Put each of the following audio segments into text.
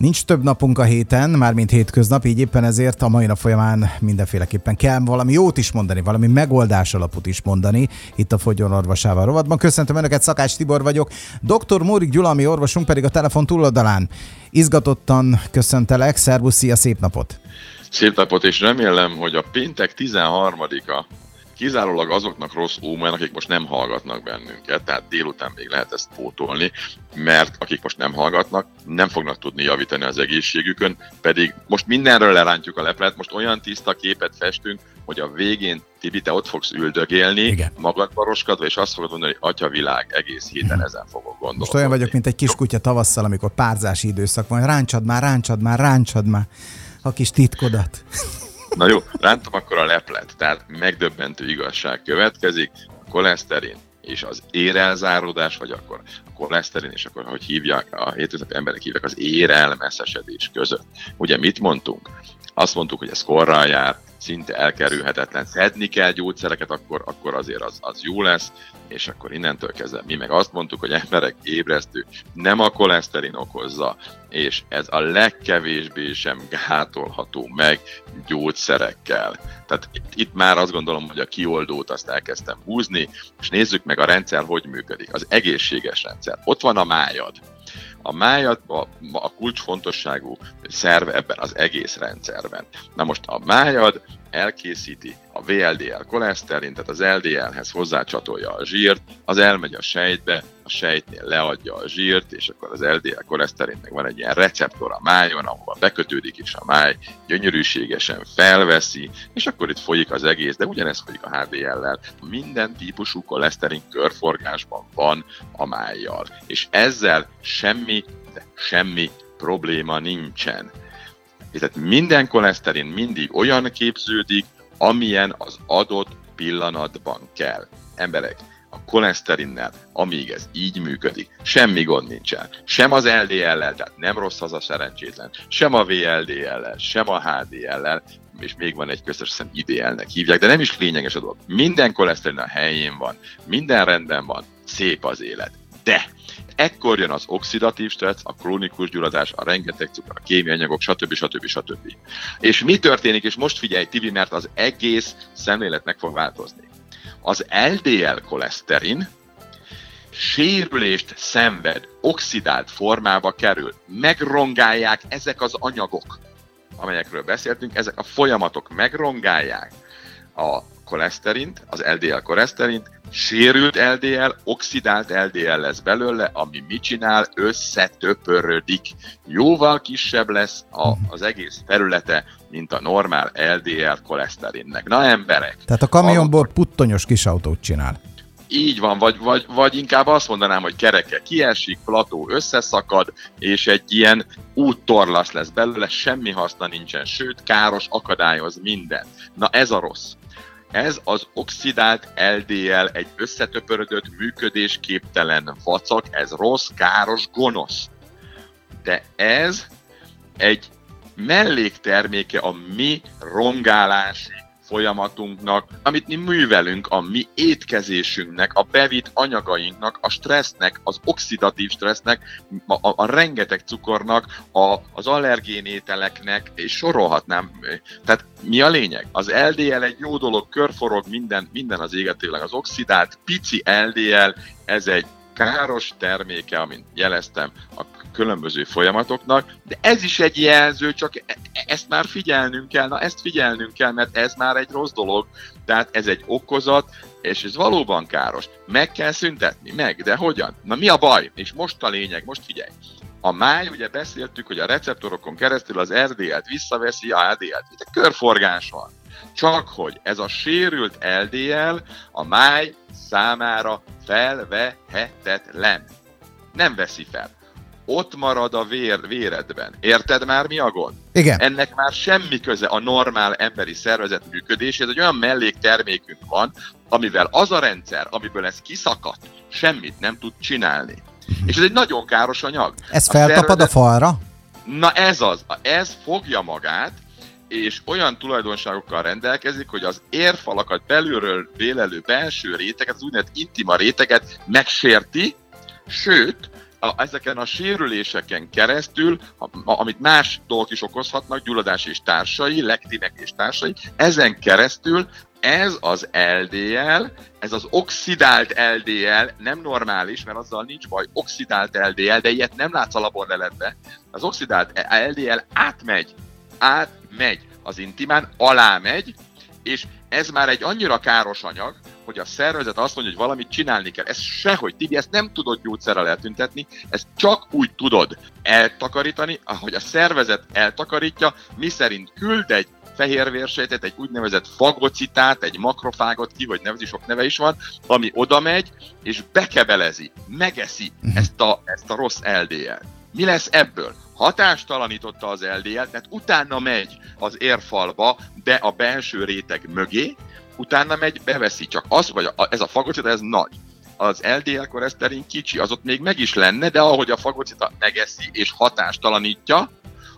Nincs több napunk a héten, mármint hétköznap, így éppen ezért a mai nap folyamán mindenféleképpen kell valami jót is mondani, valami megoldás alapot is mondani itt a Fogyóorvosával rovatban. Köszöntöm Önöket, Szakács Tibor vagyok, dr. Mórik Gyula, ami orvosunk pedig a telefon túloldalán. Izgatottan köszöntelek, szervusz, szia, szép napot! Szép napot, és remélem, hogy a péntek 13-a kizárólag azoknak rossz ómen, akik most nem hallgatnak bennünket, tehát délután még lehet ezt pótolni, mert akik most nem hallgatnak, nem fognak tudni javítani az egészségükön, pedig most mindenről lerántjuk a leplet, most olyan tiszta képet festünk, hogy a végén Tibi, te ott fogsz üldögélni, igen, magad baroskadva, és azt fogod mondani, hogy atyavilág, egész héten ezen fogok gondolni. Most olyan vagyok, mint egy kis kutya tavasszal, amikor párzási időszak van, ráncsad már a kis titkodat. Na jó, rántom akkor a leplet, tehát megdöbbentő igazság következik, a koleszterin és az érelzárodás, vagy akkor a koleszterin, és akkor, hogy hívják, a hétköznapi emberek hívják, az érelmeszesedés között. Ugye mit mondtunk? Azt mondtuk, hogy ez korral jár, szinte elkerülhetetlen, szedni kell gyógyszereket, akkor azért az jó lesz, és akkor innentől kezdve mi meg azt mondtuk, hogy emberek, ébresztő, nem a koleszterin okozza, és ez a legkevésbé sem gátolható meg gyógyszerekkel. Tehát itt már azt gondolom, hogy a kioldót azt elkezdtem húzni, és nézzük meg, a rendszer hogy működik, az egészséges rendszer. Ott van a májad. A májad a kulcsfontosságú szerv ebben az egész rendszerben. Na most a májad elkészíti a VLDL koleszterint, tehát az LDL-hez hozzácsatolja a zsírt, az elmegy a sejtbe, a sejtnél leadja a zsírt, és akkor az LDL koleszterinnek van egy ilyen receptor a májon, ahova bekötődik, és a máj gyönyörűségesen felveszi, és akkor itt folyik az egész, de ugyanez folyik a HDL-lel. Minden típusú koleszterin körforgásban van a májjal, és ezzel semmi probléma nincsen. Tehát minden koleszterin mindig olyan képződik, amilyen az adott pillanatban kell. Emberek, a koleszterinnel, amíg ez így működik, semmi gond nincsen. Sem az LDL-lel, tehát nem rossz az a szerencsétlen, sem a VLDL-lel, sem a HDL-lel, és még van egy köztes, hiszem IDL-nek hívják, de nem is lényeges a dolog. Minden koleszterin a helyén van, minden rendben van, szép az élet. De ekkor jön az oxidatív stressz, a krónikus gyulladás, a rengeteg cukor, a kémiai anyagok, stb. És mi történik, és most figyelj, Tibi, mert az egész szemléletnek fog változni. Az LDL koleszterin sérülést szenved, oxidált formába kerül, megrongálják ezek az anyagok, amelyekről beszéltünk, ezek a folyamatok megrongálják a koleszterint, az LDL koleszterint, sérült LDL, oxidált LDL lesz belőle, ami mit csinál? Összetöpörödik. Jóval kisebb lesz az egész területe, mint a normál LDL koleszterinnek. Na emberek! Tehát a kamionból puttonyos kis autót csinál. Így van, vagy inkább azt mondanám, hogy kereke kiesik, plató összeszakad, és egy ilyen úttorlasz lesz belőle, semmi haszna nincsen, sőt, káros, akadályoz minden. Na ez a rossz. Ez az oxidált LDL egy összetöpörödött, működésképtelen vacak, ez rossz, káros, gonosz. De ez egy mellékterméke a mi rongálási folyamatunknak, amit mi művelünk, a mi étkezésünknek, a bevitt anyagainknak, a stressznek, az oxidatív stressznek, a rengeteg cukornak, az allergén ételeknek, és sorolhatnám. Tehát mi a lényeg? Az LDL egy jó dolog, körforog minden az égetőleg. Az oxidált pici LDL, ez egy káros terméke, amint jeleztem, a különböző folyamatoknak, de ez is egy jelző, csak ezt már figyelnünk kell, mert ez már egy rossz dolog, tehát ez egy okozat, és ez valóban káros. Meg kell szüntetni, de hogyan? Na mi a baj? És most a lényeg, most figyelj! A máj, ugye beszéltük, hogy a receptorokon keresztül az LDL-t visszaveszi, a HDL-t, itt egy körforgás van. Csak hogy ez a sérült LDL a máj számára felvehetetlen. Nem veszi fel. Ott marad a véredben. Érted már, mi a gond? Igen. Ennek már semmi köze a normál emberi szervezet működéséhez, egy olyan melléktermékünk van, amivel az a rendszer, amiből ez kiszakadt, semmit nem tud csinálni. És ez egy nagyon káros anyag. Ez feltapad a falra? Na ez az. Ez fogja magát, és olyan tulajdonságokkal rendelkezik, hogy az érfalakat belülről bélelő belső réteget, az úgynevezett intima réteget megsérti, sőt, ezeken a sérüléseken keresztül, amit más dolgok is okozhatnak, gyulladás és társai, lektinek és társai, ezen keresztül ez az LDL, ez az oxidált LDL nem normális, mert azzal nincs baj, oxidált LDL, de ilyet nem látsz a laborleletbe. Az oxidált LDL átmegy az intimán, alámegy, és ez már egy annyira káros anyag, hogy a szervezet azt mondja, hogy valamit csinálni kell. Ez sehogy, Tibi, ezt nem tudod gyógyszerrel eltüntetni, ezt csak úgy tudod eltakarítani, ahogy a szervezet eltakarítja, miszerint küld egy fehérvérsejtet, egy úgynevezett fagocitát, egy makrofágot ki, vagy nevezi, sok neve is van, ami oda megy, és bekebelezi, megeszi ezt a rossz LDL-t. Mi lesz ebből? Hatástalanította az LDL-t, tehát utána megy az érfalba, de a belső réteg mögé, utána megy, beveszi, csak az, vagy ez a fagocita, ez nagy. Az LDL koleszterin kicsi, az ott még meg is lenne, de ahogy a fagocita megeszi és hatástalanítja,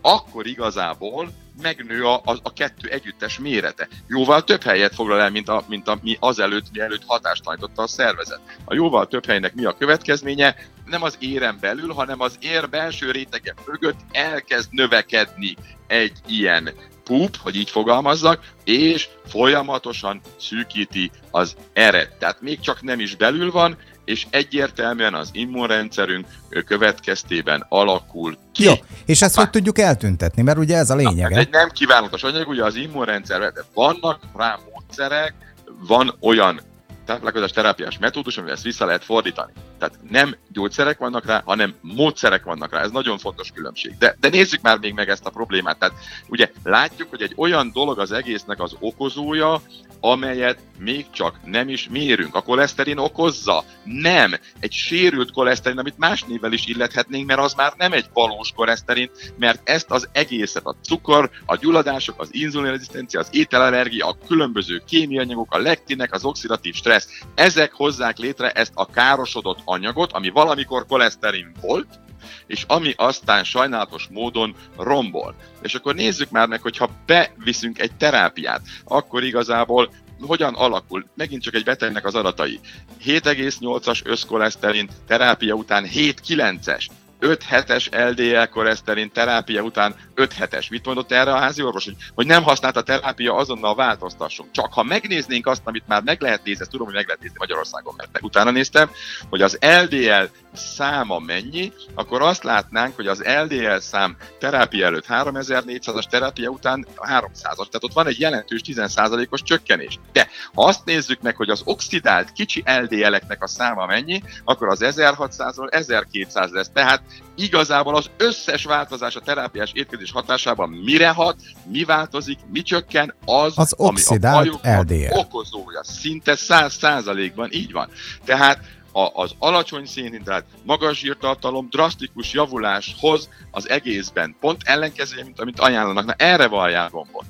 akkor igazából megnő a kettő együttes mérete. Jóval több helyet foglal el, mint a mi azelőtt, mielőtt hatástalanította a szervezet. A jóval több helynek mi a következménye? Nem az éren belül, hanem az ér belső rétege mögött elkezd növekedni egy ilyen púp, hogy így fogalmazzak, és folyamatosan szűkíti az eret. Tehát még csak nem is belül van, és egyértelműen az immunrendszerünk következtében alakul ki. Jó, és ezt hogy tudjuk eltüntetni? Mert ugye ez a lényeg. Ez egy nem kívánatos anyag, ugye az immunrendszerben vannak rá módszerek, van olyan táplálkozás terápiás metódus, amivel ezt vissza lehet fordítani. Tehát nem gyógyszerek vannak rá, hanem módszerek vannak rá. Ez nagyon fontos különbség. De nézzük már még meg ezt a problémát. Tehát ugye látjuk, hogy egy olyan dolog az egésznek az okozója, amelyet még csak nem is mérünk. A koleszterin okozza? Nem. Egy sérült koleszterin, amit más névvel is illethetnénk, mert az már nem egy valós koleszterin, mert ezt az egészet, a cukor, a gyulladások, az inzulinrezisztencia, az ételallergia, a különböző kémiai anyagok, a lektinek, az oxidatív stressz, ezek hozzák létre ezt a károsodott anyagot, ami valamikor koleszterin volt, és ami aztán sajnálatos módon rombol. És akkor nézzük már meg, hogyha beviszünk egy terápiát, akkor igazából hogyan alakul? Megint csak egy betegnek az adatai. 7,8-as összkoleszterin terápia után 7,9-es. 5,7-es LDL koleszterin terápia után 5,7-es. Mit mondott erre a háziorvos? Hogy nem használt a terápia, azonnal változtassunk. Csak ha megnéznénk azt, amit már meg lehet nézni, tudom, hogy meg lehet nézni Magyarországon, mert utána néztem, hogy az LDL száma mennyi, akkor azt látnánk, hogy az LDL szám terápia előtt 3400-as, terápia után 300-as. Tehát ott van egy jelentős 10%-os csökkenés. De ha azt nézzük meg, hogy az oxidált kicsi LDL-eknek a száma mennyi, akkor az 1600-ról 1200 lesz. Tehát igazából az összes változás a terápiás étkezés hatásában mire hat, mi változik, mi csökken, az ami a bajoknak okozója. Szinte 100%-ban így van. Tehát az alacsony szénhidrát, magas zsírtartalom drasztikus javuláshoz az egészben. Pont ellenkezője, mint amit ajánlanak. Na erre valjál gombot.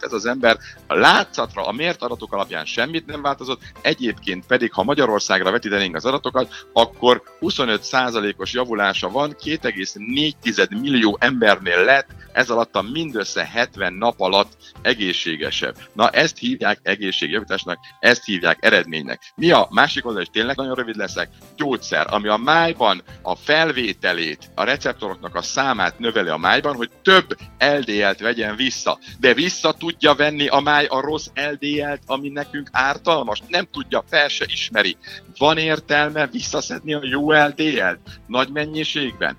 Ez az ember a látszatra, a mért adatok alapján semmit nem változott, egyébként pedig, ha Magyarországra vetítenénk az adatokat, akkor 25%-os javulása van, 2,4 millió embernél lett, ez alatt a mindössze 70 nap alatt egészségesebb. Na ezt hívják egészségjavításnak, ezt hívják eredménynek. Mi a másik oldal, és tényleg nagyon rövid leszek, gyógyszer, ami a májban a felvételét, a receptoroknak a számát növeli a májban, hogy több LDL-t vegyen vissza, de vissza tudja venni a máj a rossz LDL-t, ami nekünk ártalmas, nem tudja, fel se ismeri. Van értelme visszaszedni a jó LDL-t nagy mennyiségben?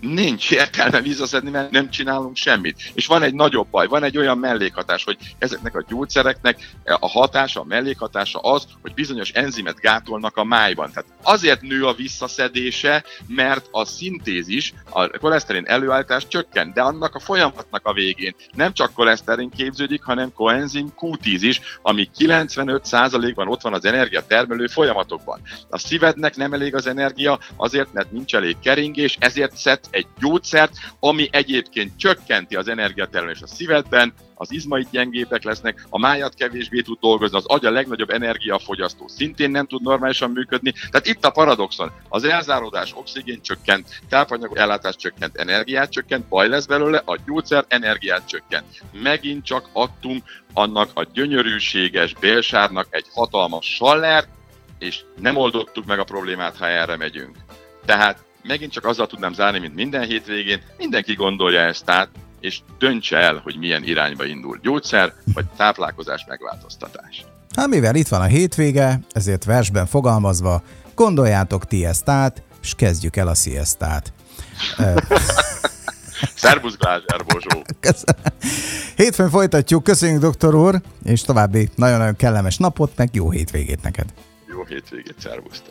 Nincs értelme visszaszedni, mert nem csinálunk semmit. És van egy nagyobb baj, van egy olyan mellékhatás, hogy ezeknek a gyógyszereknek a hatása, a mellékhatása az, hogy bizonyos enzimet gátolnak a májban. Tehát azért nő a visszaszedése, mert a szintézis, a koleszterin előállítás csökken, de annak a folyamatnak a végén nem csak koleszterin képződik, hanem koenzim Q10 is, ami 95%-ban ott van az energiatermelő folyamatokban. A szívednek nem elég az energia, azért, mert nincs elég keringés, ezért szed egy gyógyszert, ami egyébként csökkenti az energiatermelést a szívedben, az izmait gyengébbek lesznek, a májat kevésbé tud dolgozni, az agy a legnagyobb energiafogyasztó, szintén nem tud normálisan működni. Tehát itt a paradoxon, az elzáródás oxigén csökkent, tápanyag ellátás csökkent, energiát csökkent, baj lesz belőle, a gyógyszer energiát csökkent. Megint csak adtunk annak a gyönyörűséges bélsárnak egy hatalmas sallert, és nem oldottuk meg a problémát, ha erre megyünk. Tehát megint csak azzal tudnám zárni, mint minden hétvégén, mindenki gondolja ezt át, és döntse el, hogy milyen irányba indul. Gyógyszer vagy táplálkozás megváltoztatás. Hát mivel itt van a hétvége, ezért versben fogalmazva, gondoljátok ti ezt át, és kezdjük el a sziesztát. Szervusz, Glázer Bozsó! Hétfőn folytatjuk, köszönjük doktor úr, és további nagyon-nagyon kellemes napot, meg jó hétvégét neked! Jó hétvégét, szervusztok!